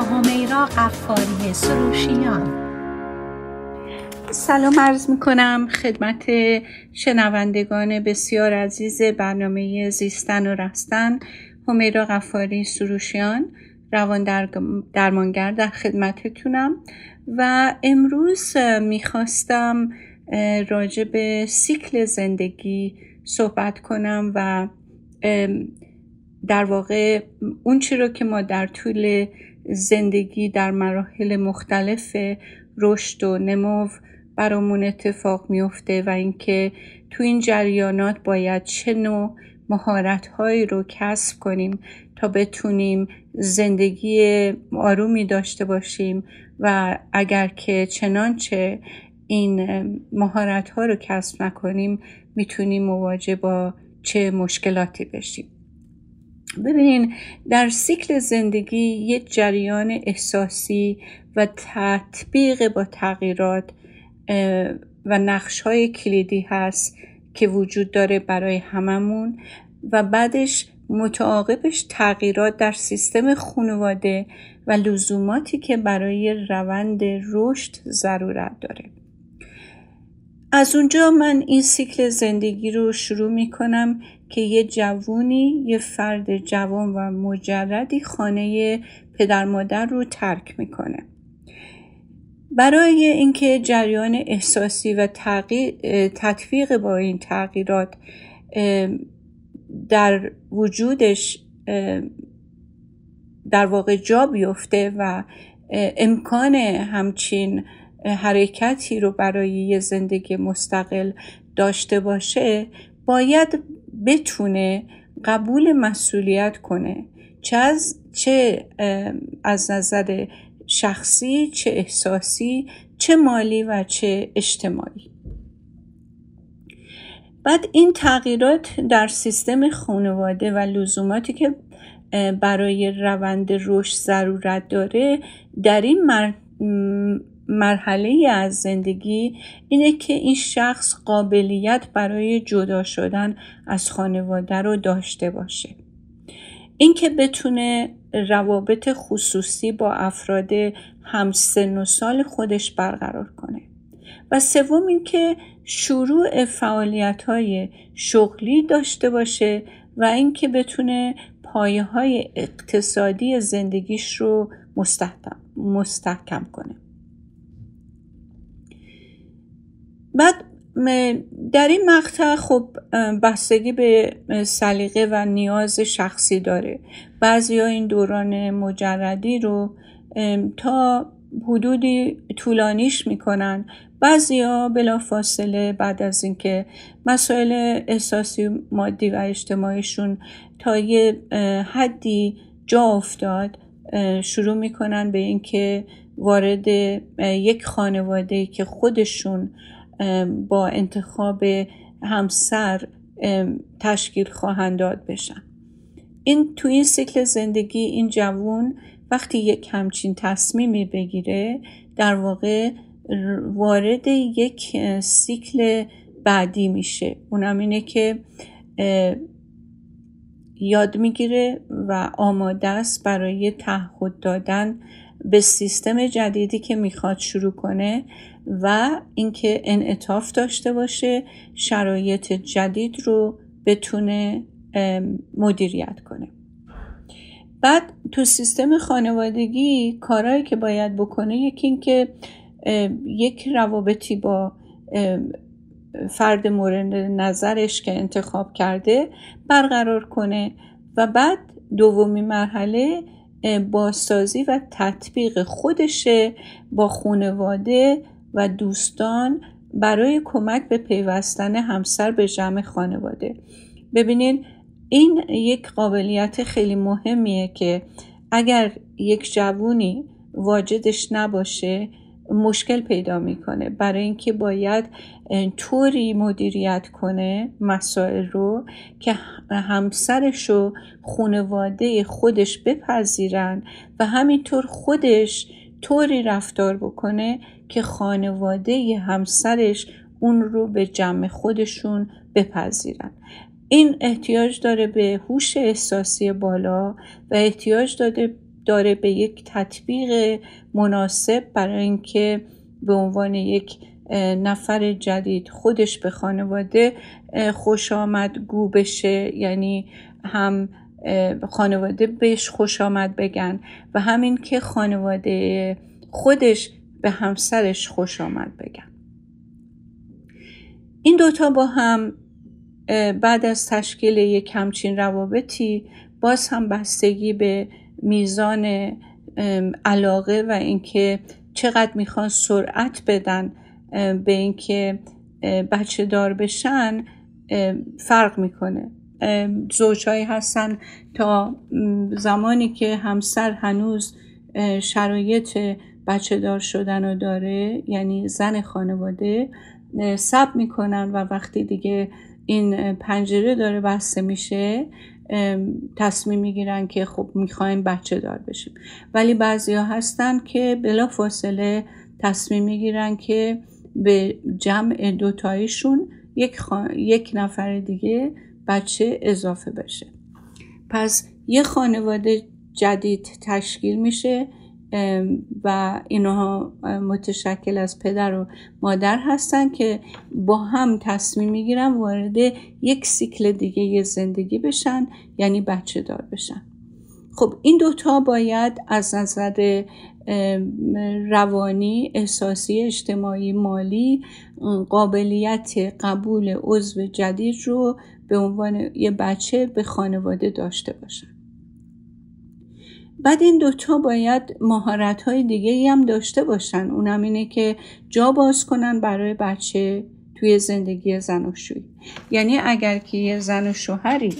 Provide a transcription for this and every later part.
با همیرا قفاری سروشیان. سلام عرض میکنم خدمت شنوندگان بسیار عزیز برنامه زیستن و رستن. همیرا قفاری سروشیان، روان درمانگر در خدمتتونم و امروز میخواستم راجع به سیکل زندگی صحبت کنم و در واقع اون چی رو که ما در طول زندگی در مراحل مختلف رشد و نمو برامون اتفاق میفته و اینکه تو این جریانات باید چه نوع مهارت‌هایی رو کسب کنیم تا بتونیم زندگی آرومی داشته باشیم و اگر که چنانچه این مهارت‌ها رو کسب نکنیم میتونیم مواجه با چه مشکلاتی بشیم. ببینین، در سیکل زندگی یک جریان احساسی و تطبیق با تغییرات و نقش‌های کلیدی هست که وجود داره برای هممون و بعدش متعاقبش تغییرات در سیستم خانواده و لزوماتی که برای روند رشد ضرورت داره. از اونجا من این سیکل زندگی رو شروع میکنم که یه جوونی، یه فرد جوان و مجردی خانه پدر مادر رو ترک میکنه. برای اینکه جریان احساسی و تطبیق با این تغییرات در وجودش در واقع جا بیفته و امکان همچین حرکتی رو برای یه زندگی مستقل داشته باشه، باید بتونه قبول مسئولیت کنه، چه از نظر شخصی، چه احساسی، چه مالی و چه اجتماعی. بعد این تغییرات در سیستم خانواده و لزوماتی که برای روند رشد ضرورت داره در این مرحله از زندگی اینه که این شخص قابلیت برای جدا شدن از خانواده رو داشته باشه. اینکه بتونه روابط خصوصی با افراد همسن و سال خودش برقرار کنه. و سوم اینکه شروع فعالیت‌های شغلی داشته باشه و اینکه بتونه پایه‌های اقتصادی زندگیش رو مستحکم کنه. بعد در این مقطع خب بستگی به سلیقه و نیاز شخصی داره. بعضیا این دوران مجردی رو تا حدودی طولانیش میکنن، بعضیا بلافاصله بعد از اینکه مسائل احساسی، مادی و اجتماعیشون تا یه حدی جا افتاد شروع میکنن به اینکه وارد یک خانواده که خودشون با انتخاب همسر تشکیل خواهند داد بشن. تو این سیکل زندگی این جوون وقتی یک همچین تصمیمی بگیره در واقع وارد یک سیکل بعدی میشه. اونم اینه که یاد میگیره و آماده است برای تعهد دادن به سیستم جدیدی که میخواد شروع کنه و اینکه انعطاف داشته باشه، شرایط جدید رو بتونه مدیریت کنه. بعد تو سیستم خانوادگی کارهایی که باید بکنه، یکی اینکه یک روابطی با فرد مورد نظرش که انتخاب کرده برقرار کنه و بعد دومی مرحله بازسازی و تطبیق خودشه با خانواده و دوستان برای کمک به پیوستن همسر به جمع خانواده. ببینین، این یک قابلیت خیلی مهمیه که اگر یک جوونی واجدش نباشه مشکل پیدا میکنه، برای اینکه باید طوری مدیریت کنه مسائل رو که همسرش و خانواده خودش بپذیرن و همینطور خودش طوری رفتار بکنه که خانواده همسرش اون رو به جمع خودشون بپذیرن. این احتیاج داره به هوش احساسی بالا و احتیاج داره داره به یک تطبیق مناسب برای اینکه به عنوان یک نفر جدید خودش به خانواده خوش آمدگو بشه، یعنی هم خانواده بهش خوش آمد بگن و همین که خانواده خودش به همسرش خوش آمد بگن. این دوتا با هم بعد از تشکیل یک همچین روابطی باز هم بستگی به میزان علاقه و اینکه چقدر میخوان سرعت بدن به اینکه بچه دار بشن فرق میکنه. زوجهایی هستن تا زمانی که همسر هنوز شرایط بچه دار شدن رو داره، یعنی زن خانواده، صبر میکنن و وقتی دیگه این پنجره داره بسته میشه تصمیم میگیرن که خب میخوایم بچه دار بشیم. ولی بعضیا هستن که بلا فاصله تصمیم میگیرن که به جمع دوتاییشون یک نفر دیگه بچه اضافه بشه. پس یه خانواده جدید تشکیل میشه و اینها متشکل از پدر و مادر هستن که با هم تصمیم میگیرن وارد یک سیکل دیگه یه زندگی بشن، یعنی بچه دار بشن. خب این دوتا باید از نظر روانی، احساسی، اجتماعی، مالی قابلیت قبول عضو جدید رو به عنوان یه بچه به خانواده داشته باشن. بعد این دوتا باید مهارت‌های دیگه‌ای هم داشته باشن، اونم اینه که جا باز کنن برای بچه توی زندگی زن و شوی. یعنی اگر که یه زن و شوهری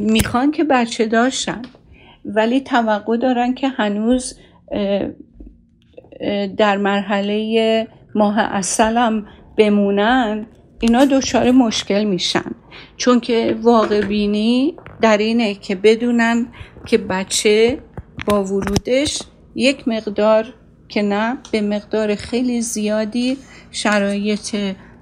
میخوان که بچه داشتن ولی توقع دارن که هنوز در مرحله ماه عسل هم بمونن، اینا دچار مشکل میشن، چون که واقع بینی در اینه که بدونن که بچه با ورودش یک مقدار که نه به مقدار خیلی زیادی شرایط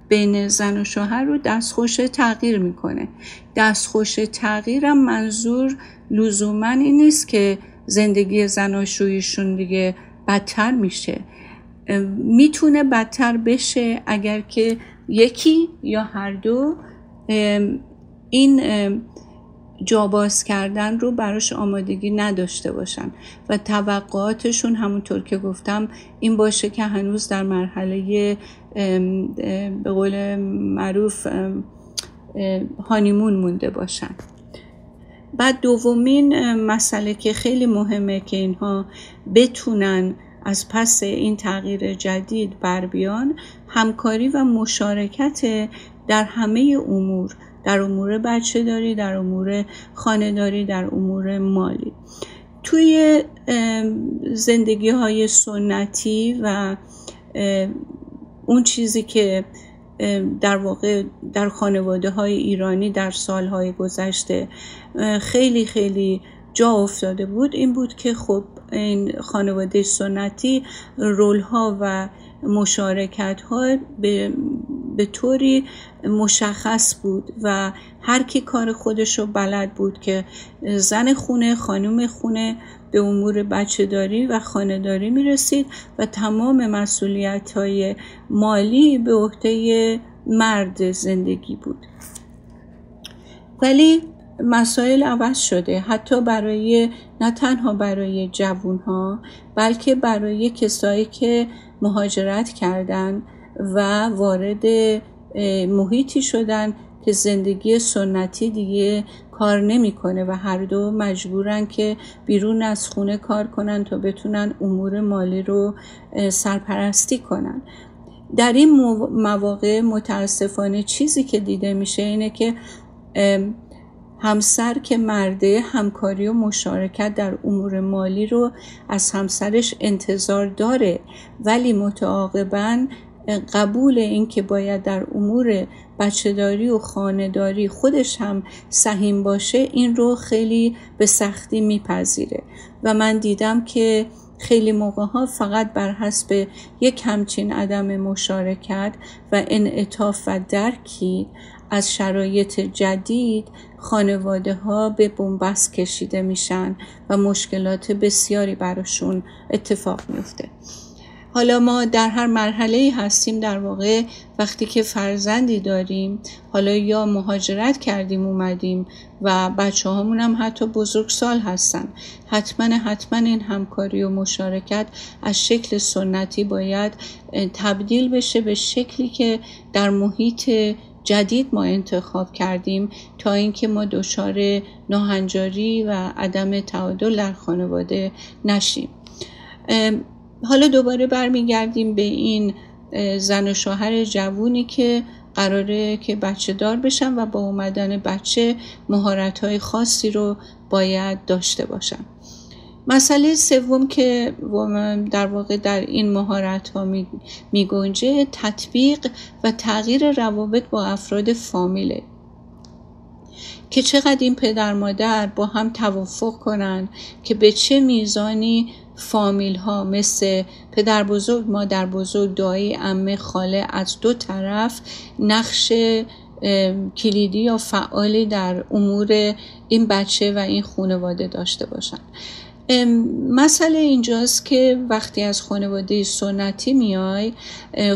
بین زن و شوهر رو دستخوش تغییر میکنه. دستخوش تغییرم منظور لزوماً این نیست که زندگی زن و شویشون دیگه بدتر میشه، میتونه بدتر بشه اگر که یکی یا هر دو این جاباز کردن رو براش آمادگی نداشته باشن و توقعاتشون همونطور که گفتم این باشه که هنوز در مرحله به قول معروف هانیمون مونده باشن. بعد دومین مسئله که خیلی مهمه که اینها بتونن از پس این تغییر جدید بر بیان، همکاری و مشارکت در همه امور، در امور بچه داری، در امور خانه داری، در امور مالی. توی زندگی های سنتی و اون چیزی که در واقع در خانواده های ایرانی در سالهای گذشته خیلی خیلی جا افتاده بود، این بود که خب این خانواده سنتی رول ها و مشارکت ها به طوری مشخص بود و هر کی کار خودش رو بلد بود که زن خونه، خانم خونه به امور بچه داری و خانه داری می رسید و تمام مسئولیت های مالی به عهده مرد زندگی بود. ولی مسائل عوض شده، حتی برای نه تنها برای جوون ها بلکه برای کسایی که مهاجرت کردن و وارد محیطی شدن که زندگی سنتی دیگه کار نمیکنه و هر دو مجبورن که بیرون از خونه کار کنن تا بتونن امور مالی رو سرپرستی کنن. در این مواقع متاسفانه چیزی که دیده میشه اینه که همسر که مرده همکاری و مشارکت در امور مالی رو از همسرش انتظار داره، ولی متعاقباً قبول این که باید در امور بچه‌داری و خانه‌داری خودش هم سهیم باشه این رو خیلی به سختی میپذیره. و من دیدم که خیلی موقع ها فقط بر حسب یک همچین عدم مشارکت و انعطاف و درکی از شرایط جدید خانواده ها به بنبست کشیده میشن و مشکلات بسیاری براشون اتفاق میفته. حالا ما در هر مرحله‌ای هستیم در واقع وقتی که فرزندی داریم، حالا یا مهاجرت کردیم اومدیم و بچه هامون هم حتی بزرگسال هستن، حتما این همکاری و مشارکت از شکل سنتی باید تبدیل بشه به شکلی که در محیط جدید ما انتخاب کردیم تا اینکه ما دچار ناهنجاری و عدم تعادل در خانواده نشیم. حالا دوباره برمیگردیم به این زن و شوهر جوونی که قراره که بچه دار بشن و با اومدن بچه مهارت‌های خاصی رو باید داشته باشن. مسئله سوم که در واقع در این مهارت‌ها می‌گنجه تطبیق و تغییر روابط با افراد فامیله، که چقدر این پدر مادر با هم توافق کنن که به چه میزانی فامیل ها مثل پدر بزرگ، مادر بزرگ، دایی، عمه، خاله از دو طرف نقش کلیدی یا فعالی در امور این بچه و این خانواده داشته باشن. مسئله اینجاست که وقتی از خانواده سنتی میای،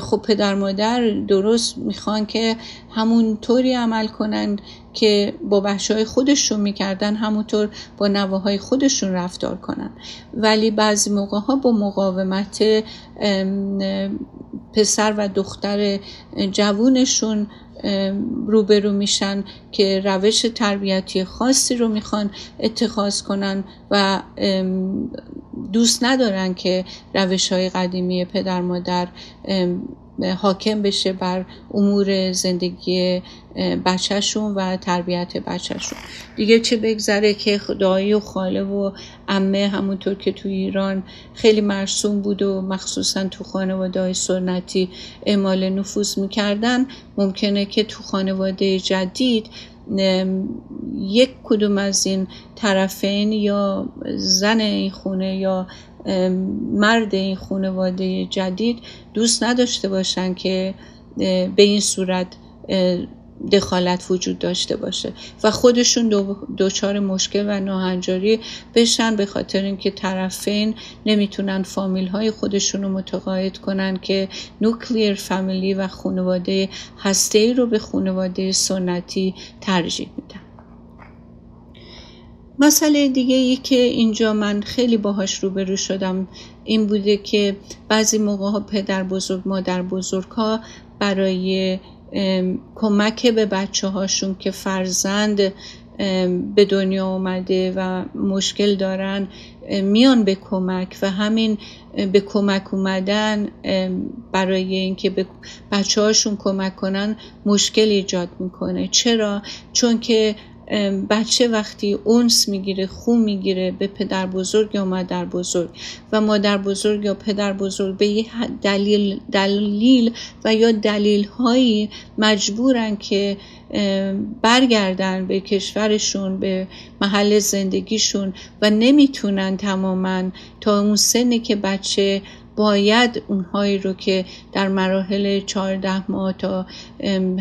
خب پدر مادر درست میخوان که همون طوری عمل کنن که با بچه‌های خودشون میکردن، همونطور با نوه‌های خودشون رفتار کنن، ولی بعضی موقع‌ها با مقاومت پسر و دختر جوونشون روبرو میشن که روش تربیتی خاصی رو میخوان اتخاذ کنن و دوست ندارن که روش‌های قدیمی پدر مادر حاکم بشه بر امور زندگی بچه‌شون و تربیت بچه‌شون. دیگه چه بگذره که دایی و خاله و عمه همونطور که تو ایران خیلی مرسوم بود و مخصوصا تو خانواده‌های سنتی اعمال نفوذ می‌کردن، ممکنه که تو خانواده جدید یک کدوم از این طرفین، یا زن این خونه یا مرد این خانواده جدید، دوست نداشته باشن که به این صورت دخالت وجود داشته باشه و خودشون دوچار مشکل و ناهنجاری بشن، به خاطر اینکه طرفین نمیتونن فامیل های خودشون رو متقاعد کنن که نوکلیر فامیلی و خانواده هسته‌ای رو به خانواده سنتی ترجیح میدن. مسئله دیگه ای که اینجا من خیلی باهاش روبرو شدم این بوده که بعضی موقع ها پدر بزرگ، مادر بزرگ ها برای کمک به بچه هاشون که فرزند به دنیا اومده و مشکل دارن میان به کمک، و همین به کمک اومدن برای اینکه به بچه هاشون کمک کنن مشکل ایجاد میکنه. چرا؟ چون که بچه وقتی اونس میگیره، خون میگیره به پدر بزرگ یا مادر بزرگ، و مادر بزرگ یا پدر بزرگ به یه دلیل و یا دلیل هایی مجبورن که برگردن به کشورشون، به محل زندگیشون، و نمیتونن تماما تا اون سنی که بچه باید اونهایی رو که در مراحل 14 ماه تا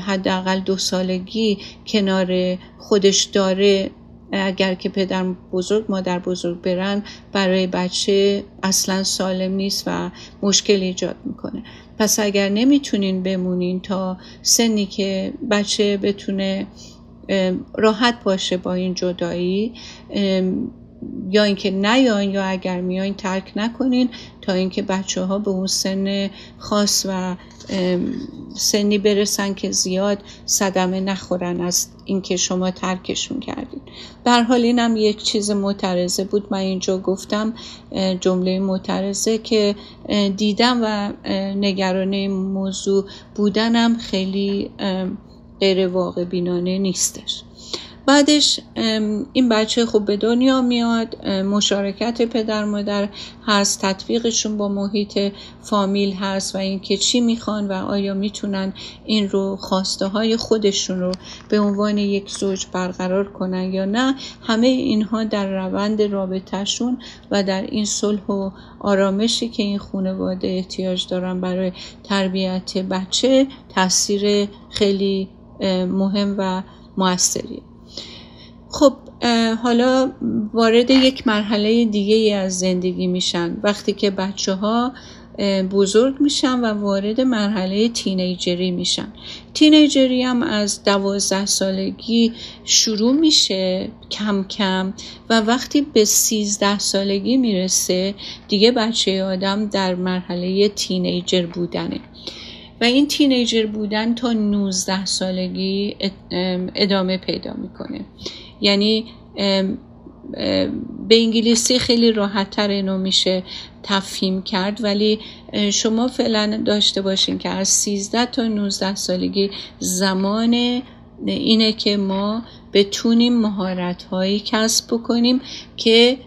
حداقل 2 سالگی کنار خودش داره، اگر که پدر بزرگ، مادر بزرگ برن، برای بچه اصلا سالم نیست و مشکل ایجاد میکنه. پس اگر نمیتونین بمونین تا سنی که بچه بتونه راحت باشه با این جدایی، یا اینکه نیاین، یا اگر میاین ترک نکنین تا اینکه بچه‌ها به اون سن خاص و سنی برسن که زیاد صدمه نخورن از اینکه شما ترکشون کردین. به هر حال اینم یک چیز معترضه بود، من اینجا گفتم جمله معترضه که دیدم و نگران موضوع بودنم خیلی غیر واقع بینانه نیستش. بعدش این بچه خب به دنیا میاد، مشارکت پدر مادر هست، تطبیقشون با محیط فامیل هست و اینکه چی میخوان و آیا میتونن این رو خواسته های خودشون رو به عنوان یک زوج برقرار کنن یا نه. همه اینها در روند رابطهشون و در این صلح و آرامشی که این خانواده احتیاج دارن برای تربیت بچه تاثیر خیلی مهم و موثری. خب حالا وارد یک مرحله دیگه از زندگی میشن وقتی که بچه ها بزرگ میشن و وارد مرحله تینیجری میشن. تینیجری هم از 12 سالگی شروع میشه کم کم و وقتی به 13 سالگی میرسه دیگه بچه آدم در مرحله تینیجر بودنه و این تینیجر بودن تا 19 سالگی ادامه پیدا میکنه. یعنی به انگلیسی خیلی راحت‌تر اینو میشه تفهیم کرد، ولی شما فعلا داشته باشین که از 13 تا 19 سالگی زمان اینه که ما بتونیم مهارت‌هایی کسب بکنیم که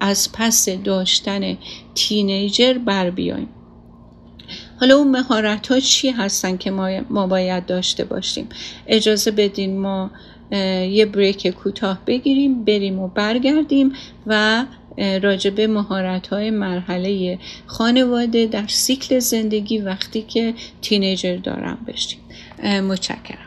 از پس داشتن تینیجر بر بیایم. حالا اون مهارت‌ها چی هستن که ما باید داشته باشیم؟ اجازه بدین ما یه بریک کوتاه بگیریم، بریم و برگردیم و راجب مهارت‌های مرحله خانواده در سیکل زندگی وقتی که تینیجر دارم بشیم. متشکرم.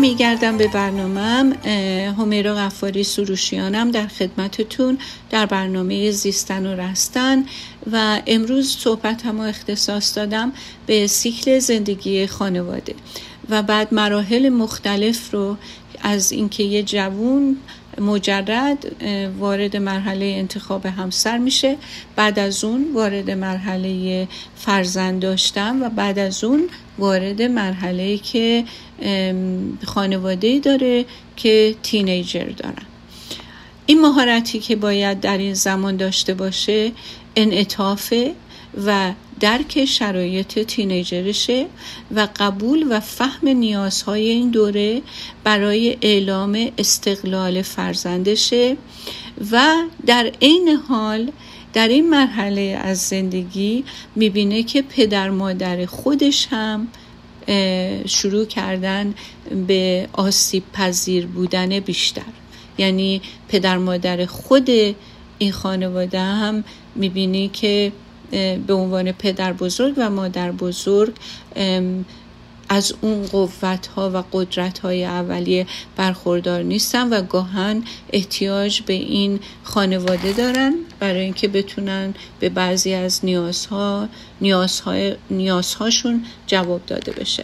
میگردم به برنامه‌ام. همیرا قفاری سروشیانم در خدمتتون در برنامه زیستن و رستن و امروز صحبتمو اختصاص دادم به سیکل زندگی خانواده و بعد مراحل مختلف رو از اینکه یه جوون مجرد وارد مرحله انتخاب همسر میشه، بعد از اون وارد مرحله فرزند داشتن و بعد از اون وارد مرحله که خانواده‌ای داره که تینیجر دارن. این مهارتی که باید در این زمان داشته باشه انعطاف و درک شرایط تینیجرشه و قبول و فهم نیازهای این دوره برای اعلام استقلال فرزندشه و در عین حال در این مرحله از زندگی میبینه که پدر مادر خودش هم شروع کردن به آسیب پذیر بودن بیشتر، یعنی پدر مادر خود این خانواده هم میبینی که به عنوان پدر بزرگ و مادر بزرگ از اون قوت‌ها و قدرت‌های اولیه برخوردار نیستن و گاهن احتیاج به این خانواده دارن برای اینکه بتونن به بعضی از نیازهاشون جواب داده بشه.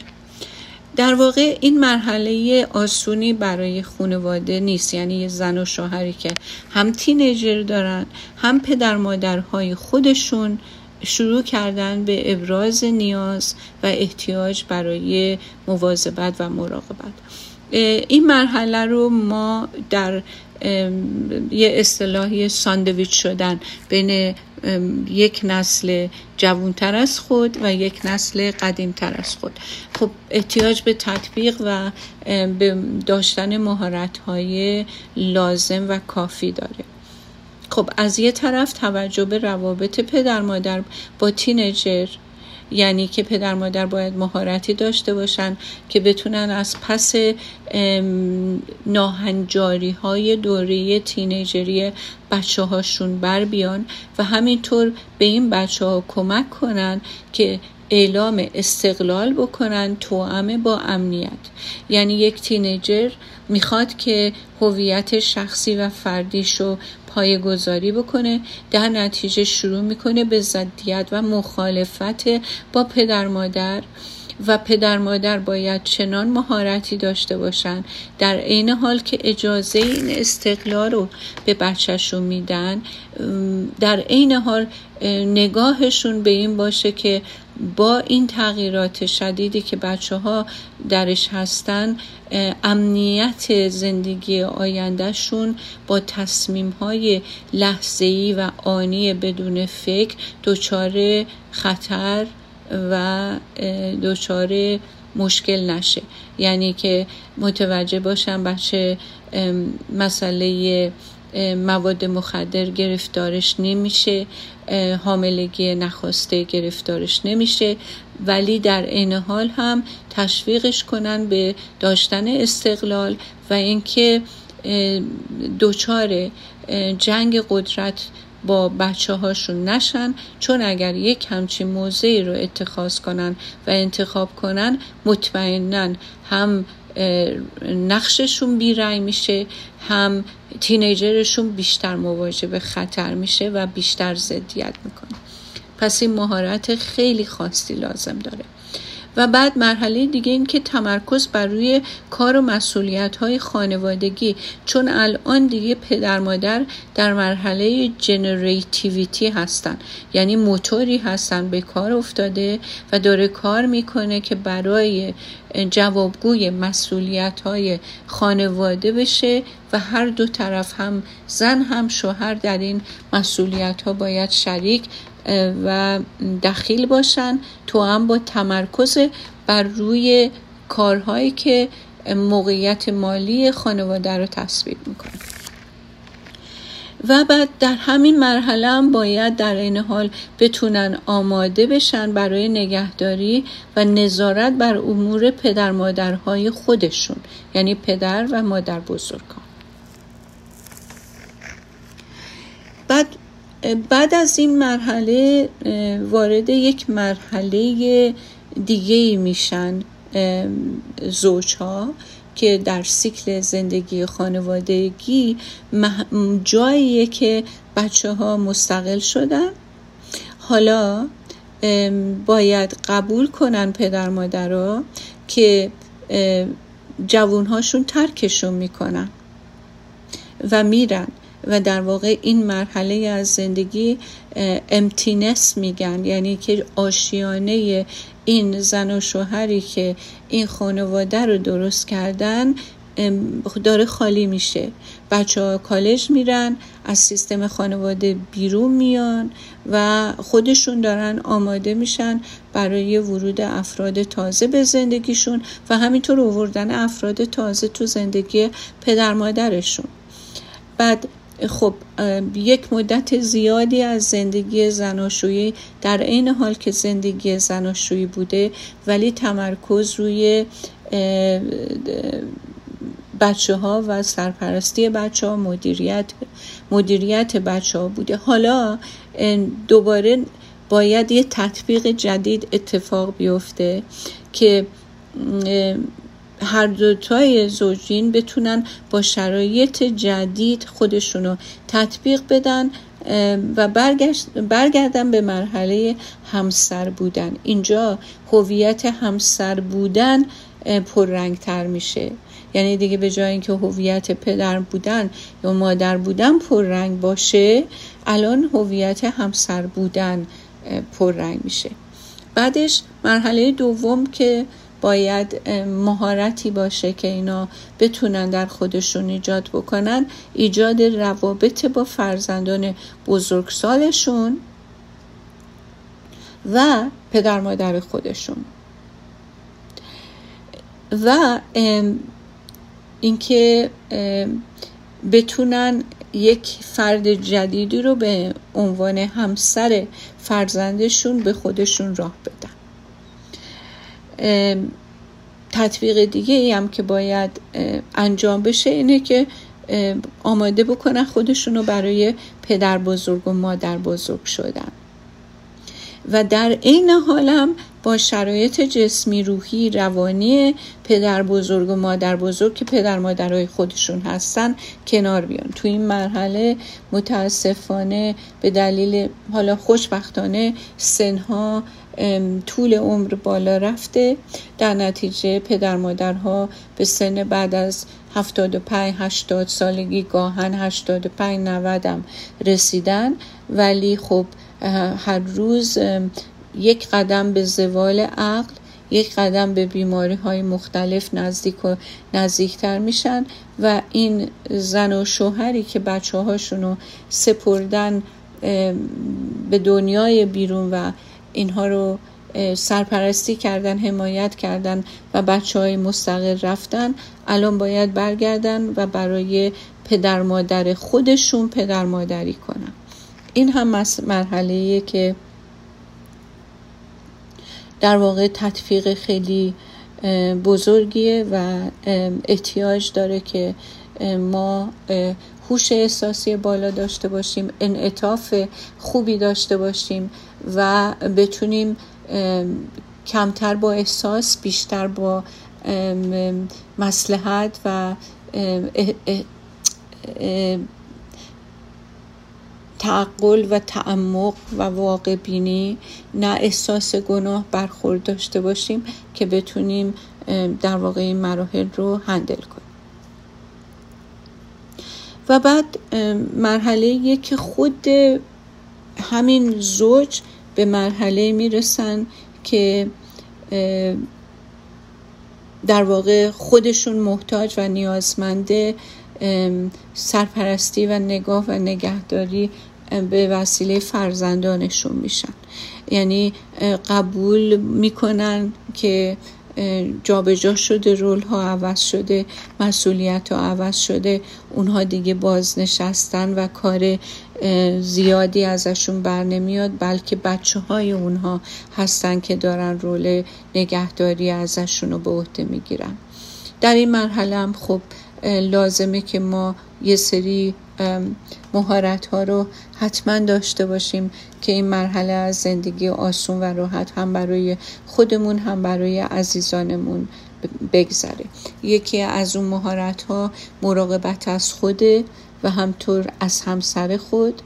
در واقع این مرحله آسونی برای خانواده نیست، یعنی یه زن و شوهری که هم تینیجر دارن هم پدر مادرهای خودشون شروع کردن به ابراز نیاز و احتیاج برای مواظبت و مراقبت. این مرحله رو ما در یه اصطلاحی ساندویچ شدن بین یک نسل جوانتر از خود و یک نسل قدیمتر از خود، خب احتیاج به تطبیق و به داشتن مهارت‌های لازم و کافی داره. خب از یه طرف توجه به روابط پدر مادر با تینیجر، یعنی که پدر مادر باید مهارتی داشته باشن که بتونن از پس ناهنجاری های دوره تینیجری بچه هاشون بر بیان و همینطور به این بچه ها کمک کنن که اعلام استقلال بکنن توأم با امنیت. یعنی یک تینیجر میخواد که هویت شخصی و فردیشو پایه‌گذاری بکنه، در نتیجه شروع میکنه به ضدیت و مخالفت با پدر مادر و پدر مادر باید چنان مهارتی داشته باشن در عین حال که اجازه این استقلال رو به بچه‌شون میدن، در عین حال نگاهشون به این باشه که با این تغییرات شدیدی که بچه‌ها درش هستن امنیت زندگی آیندهشون با تصمیم‌های لحظه‌ای و آنی بدون فکر دچار خطر و دچار مشکل نشه. یعنی که متوجه باشن بچه مسئله مواد مخدر گرفتارش نمیشه، حاملگی نخواسته گرفتارش نمیشه، ولی در عین حال هم تشویقش کنن به داشتن استقلال و اینکه دچار جنگ قدرت با بچه هاشون نشن، چون اگر یک همچین موضعی رو اتخاذ کنن و انتخاب کنن مطمئنن هم نقششون بی‌رأی میشه، هم تینیجرشون بیشتر مواجه به خطر میشه و بیشتر ضدیت میکنه. پس این مهارت خیلی خاصی لازم داره. و بعد مرحله دیگه این که تمرکز بر روی کار و مسئولیت‌های خانوادگی، چون الان دیگه پدر مادر در مرحله جنریتیویتی هستن، یعنی موتوری هستن به کار افتاده و داره کار میکنه که برای جوابگوی مسئولیت‌های خانواده بشه و هر دو طرف هم زن هم شوهر در این مسئولیت‌ها باید شریک و دخیل باشن، توأم با تمرکز بر روی کارهایی که موقعیت مالی خانواده رو تثبیت میکنه. و بعد در همین مرحله هم باید در این حال بتونن آماده بشن برای نگهداری و نظارت بر امور پدر مادرهای خودشون، یعنی پدر و مادر بزرگان. بعد از این مرحله وارد یک مرحله دیگه میشن زوجها که در سیکل زندگی خانوادگی جاییه که بچه ها مستقل شدن، حالا باید قبول کنن پدر مادرها که جوونهاشون ترکشون میکنن و میرن و در واقع این مرحله از زندگی امتینس میگن، یعنی که آشیانه این زن و شوهری که این خانواده رو درست کردن داره خالی میشه. بچه‌ها کالج میرن، از سیستم خانواده بیرون میان و خودشون دارن آماده میشن برای ورود افراد تازه به زندگیشون و همینطور آوردن افراد تازه تو زندگی پدر مادرشون. بعد خب یک مدت زیادی از زندگی زناشویی در عین حال که زندگی زناشویی بوده ولی تمرکز روی بچه ها و سرپرستی بچه ها، مدیریت بچه ها بوده. حالا دوباره باید یه تطبیق جدید اتفاق بیفته که هر دوتای زوجین بتونن با شرایط جدید خودشونو تطبیق بدن و برگردن به مرحله همسر بودن. اینجا هویت همسر بودن پررنگ تر میشه. یعنی دیگه به جای اینکه هویت پدر بودن یا مادر بودن پررنگ باشه، الان هویت همسر بودن پررنگ میشه. بعدش مرحله دوم که باید مهارتی باشه که اینا بتونن در خودشون ایجاد بکنن، ایجاد روابط با فرزندان بزرگسالشون و پدر مادر خودشون و اینکه بتونن یک فرد جدیدی رو به عنوان همسر فرزندشون به خودشون راه بدن. تطبیق دیگه ای هم که باید انجام بشه اینه که آماده بکنن خودشونو برای پدر بزرگ و مادر بزرگ شدن و در این حال هم با شرایط جسمی، روحی، روانی پدر بزرگ و مادر بزرگ که پدر مادرهای خودشون هستن کنار بیان. تو این مرحله متاسفانه به دلیل، حالا خوشبختانه، سنها طول عمر بالا رفته، در نتیجه پدر مادرها به سن بعد از 75-80 سالگی، گاهن 85-90 هم رسیدن، ولی خب هر روز یک قدم به زوال عقل، یک قدم به بیماری های مختلف نزدیکتر میشن و این زن و شوهری که بچه هاشونو سپردن به دنیای بیرون و اینها رو سرپرستی کردن، حمایت کردن و بچه های مستقل رفتن، الان باید برگردن و برای پدر مادر خودشون پدر مادری کنن. این هم مرحله‌ایه که در واقع تطبیق خیلی بزرگیه و احتیاج داره که ما هوش احساسی بالا داشته باشیم، انعطاف خوبی داشته باشیم و بتونیم کمتر با احساس، بیشتر با مصلحت و تعقل و تعمق و واقع بینی، نه احساس گناه برخورد داشته باشیم که بتونیم در واقع این مراحل رو هندل کنیم. و بعد مرحله‌ای که خود همین زوج به مرحله میرسن که در واقع خودشون محتاج و نیازمنده سرپرستی و نگاه و نگهداری به وسیله فرزندانشون میشن. یعنی قبول میکنن که جابجا شده، رول ها عوض شده، مسئولیت ها عوض شده، اونها دیگه بازنشستن و کار زیادی ازشون بر نمیاد، بلکه بچه های اونها هستن که دارن رول نگهداری ازشون رو به عهده میگیرن. در این مرحله هم خب لازمه که ما یه سری مهارت ها رو حتما داشته باشیم که این مرحله از زندگی آسون و راحت هم برای خودمون هم برای عزیزانمون بگذره. یکی از اون مهارت ها مراقبت از خوده و همطور از همسر خود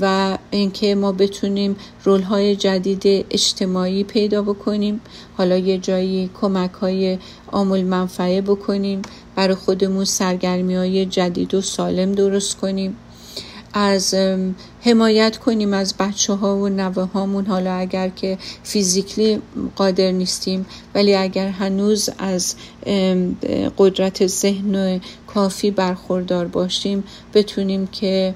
و اینکه ما بتونیم رول‌های جدید اجتماعی پیدا بکنیم، حالا یه جایی کمک‌های عامل منفعه بکنیم، برای خودمون سرگرمی‌های جدید و سالم درست کنیم، از حمایت کنیم از بچه‌ها و نوه‌هامون، حالا اگر که فیزیکلی قادر نیستیم ولی اگر هنوز از قدرت ذهن کافی برخوردار باشیم بتونیم که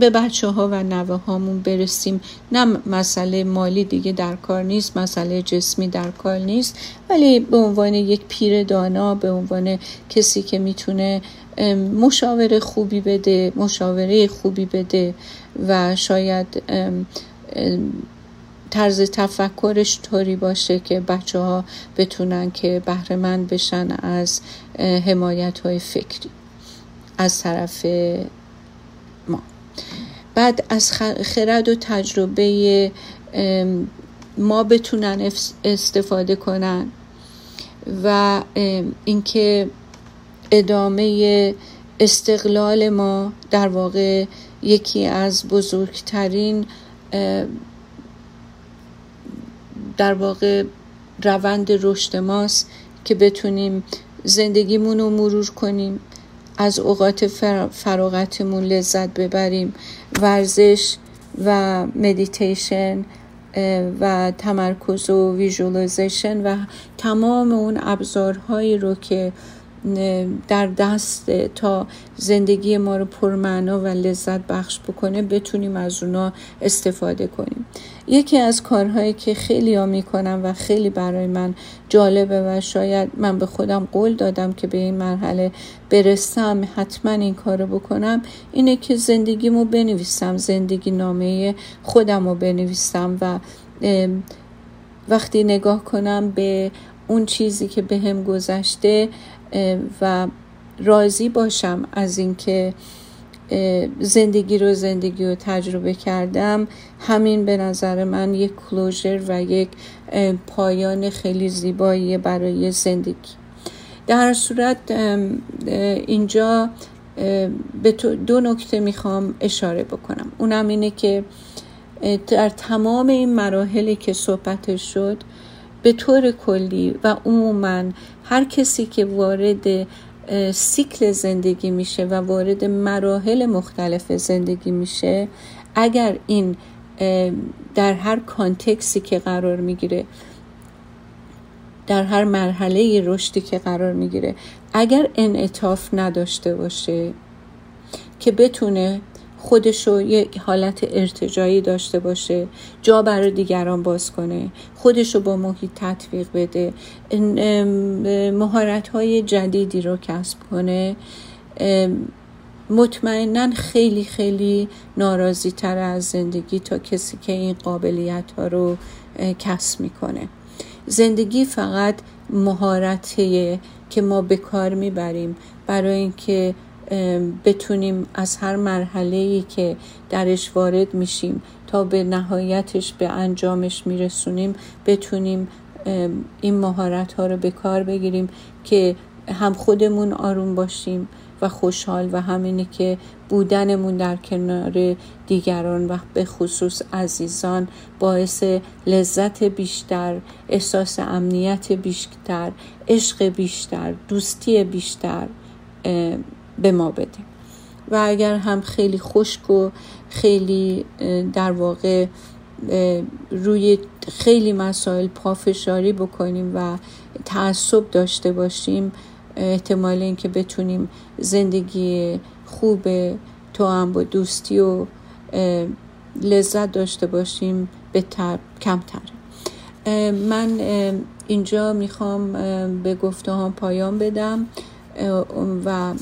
به بچه ها و نوه هامون برسیم. نه مسئله مالی دیگه در کار نیست، مسئله جسمی در کار نیست، ولی به عنوان یک پیر دانا، به عنوان کسی که میتونه مشاوره خوبی بده و شاید طرز تفکرش طوری باشه که بچه ها بتونن که بهره مند بشن از حمایت های فکری از طرف ما. بعد از خرد و تجربه ما بتونن استفاده کنن و اینکه ادامه استقلال ما در واقع یکی از بزرگترین در واقع روند رشد ماست که بتونیم زندگیمون رو مرور کنیم، از اوقات فراغتمون لذت ببریم. ورزش و مدیتیشن و تمرکز و ویژوالایزیشن و تمام اون ابزارهایی رو که در دست تا زندگی ما رو پرمعنا و لذت بخش بکنه بتونیم از اونا استفاده کنیم. یکی از کارهایی که خیلی ها میکنم و خیلی برای من جالبه و شاید من به خودم قول دادم که به این مرحله برسم حتما این کارو بکنم، اینه که زندگیمو بنویسم، زندگی نامه خودمو بنویسم و وقتی نگاه کنم به اون چیزی که بهم گذشته و راضی باشم از اینکه زندگی رو تجربه کردم، همین به نظر من یک کلوزر و یک پایان خیلی زیبایی برای زندگی. در هر صورت اینجا به دو نکته میخوام اشاره بکنم. اونم اینه که در تمام این مراحلی که صحبتش شد به طور کلی و عموما هر کسی که وارد سیکل زندگی میشه و وارد مراحل مختلف زندگی میشه، اگر این در هر کانتکسی که قرار میگیره، در هر مرحله رشدی که قرار میگیره، اگر انعطاف نداشته باشه که بتونه خودشو یک حالت ارتجایی داشته باشه، جا برای دیگران باز کنه، خودشو با محیط تطبیق بده، مهارت‌های جدیدی رو کسب کنه، مطمئناً خیلی خیلی ناراضی تر از زندگی تا کسی که این قابلیت‌ها رو کسب میکنه. زندگی فقط مهارتیه که ما به کار میبریم برای اینکه بتونیم از هر مرحله‌ای که درش وارد میشیم تا به نهایتش به انجامش میرسونیم بتونیم این مهارت‌ها رو به کار بگیریم که هم خودمون آروم باشیم و خوشحال و همینه که بودنمون در کنار دیگران و به خصوص عزیزان باعث لذت بیشتر، احساس امنیت بیشتر، عشق بیشتر، دوستی بیشتر به ما بده. و اگر هم خیلی خشک و خیلی در واقع روی خیلی مسائل پافشاری بکنیم و تعصب داشته باشیم، احتمال این که بتونیم زندگی خوب توأم با دوستی و لذت داشته باشیم کمتره. من اینجا میخوام به گفته هم پایان بدم و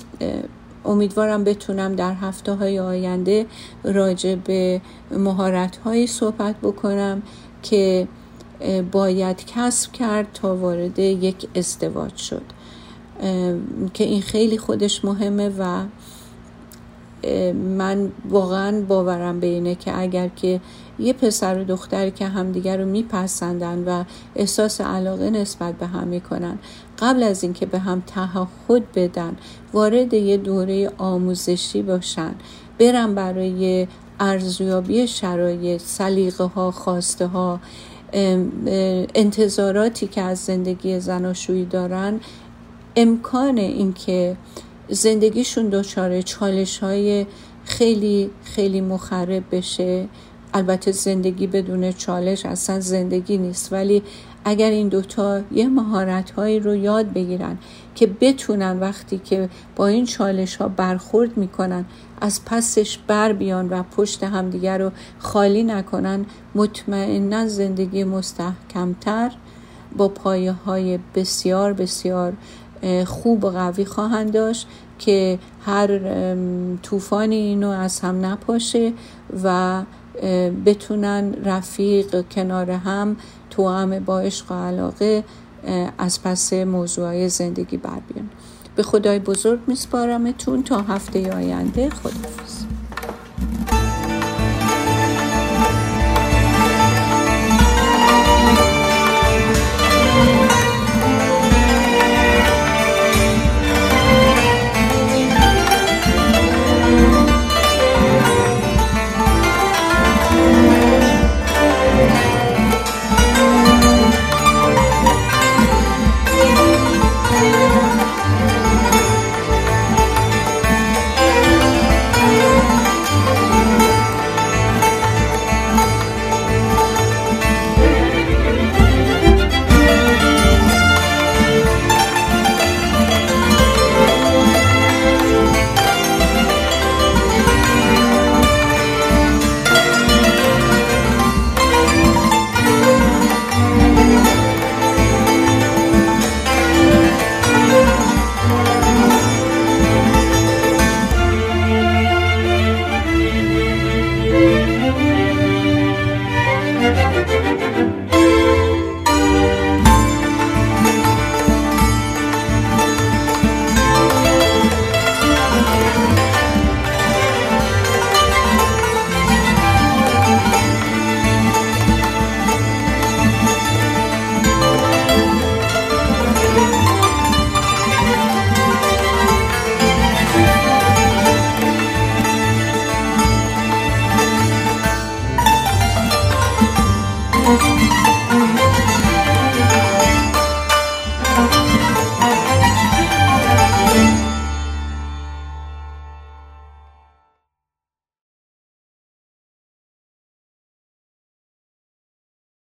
امیدوارم بتونم در هفته های آینده راجع به مهارت هایی صحبت بکنم که باید کسب کرد تا وارد یک ازدواج شد، که این خیلی خودش مهمه و من واقعا باورم به اینه که اگر که یه پسر و دختری که همدیگر رو میپسندن و احساس علاقه نسبت به هم میکنن، قبل از اینکه به هم تعهد بدن وارد یه دوره آموزشی باشن، برن برای ارزیابی شرایط، سلیقه ها، خواسته ها، انتظاراتی که از زندگی زناشویی دارن، امکان این که زندگیشون دچار چالش‌های خیلی خیلی مخرب بشه. البته زندگی بدون چالش اصلا زندگی نیست، ولی اگر این دوتا یه مهارت‌هایی رو یاد بگیرن که بتونن وقتی که با این چالش‌ها برخورد میکنن از پسش بر بیان و پشت همدیگر رو خالی نکنن، مطمئنا زندگی مستحکمتر با پایه‌های بسیار بسیار خوب و قوی خواهند داشت که هر طوفانی اینو از هم نپاشه و بتونن رفیق کنار هم توأم با عشق و علاقه از پس موضوعهای زندگی بر بیان. به خدای بزرگ میسپارمتون تا هفته آینده. خدا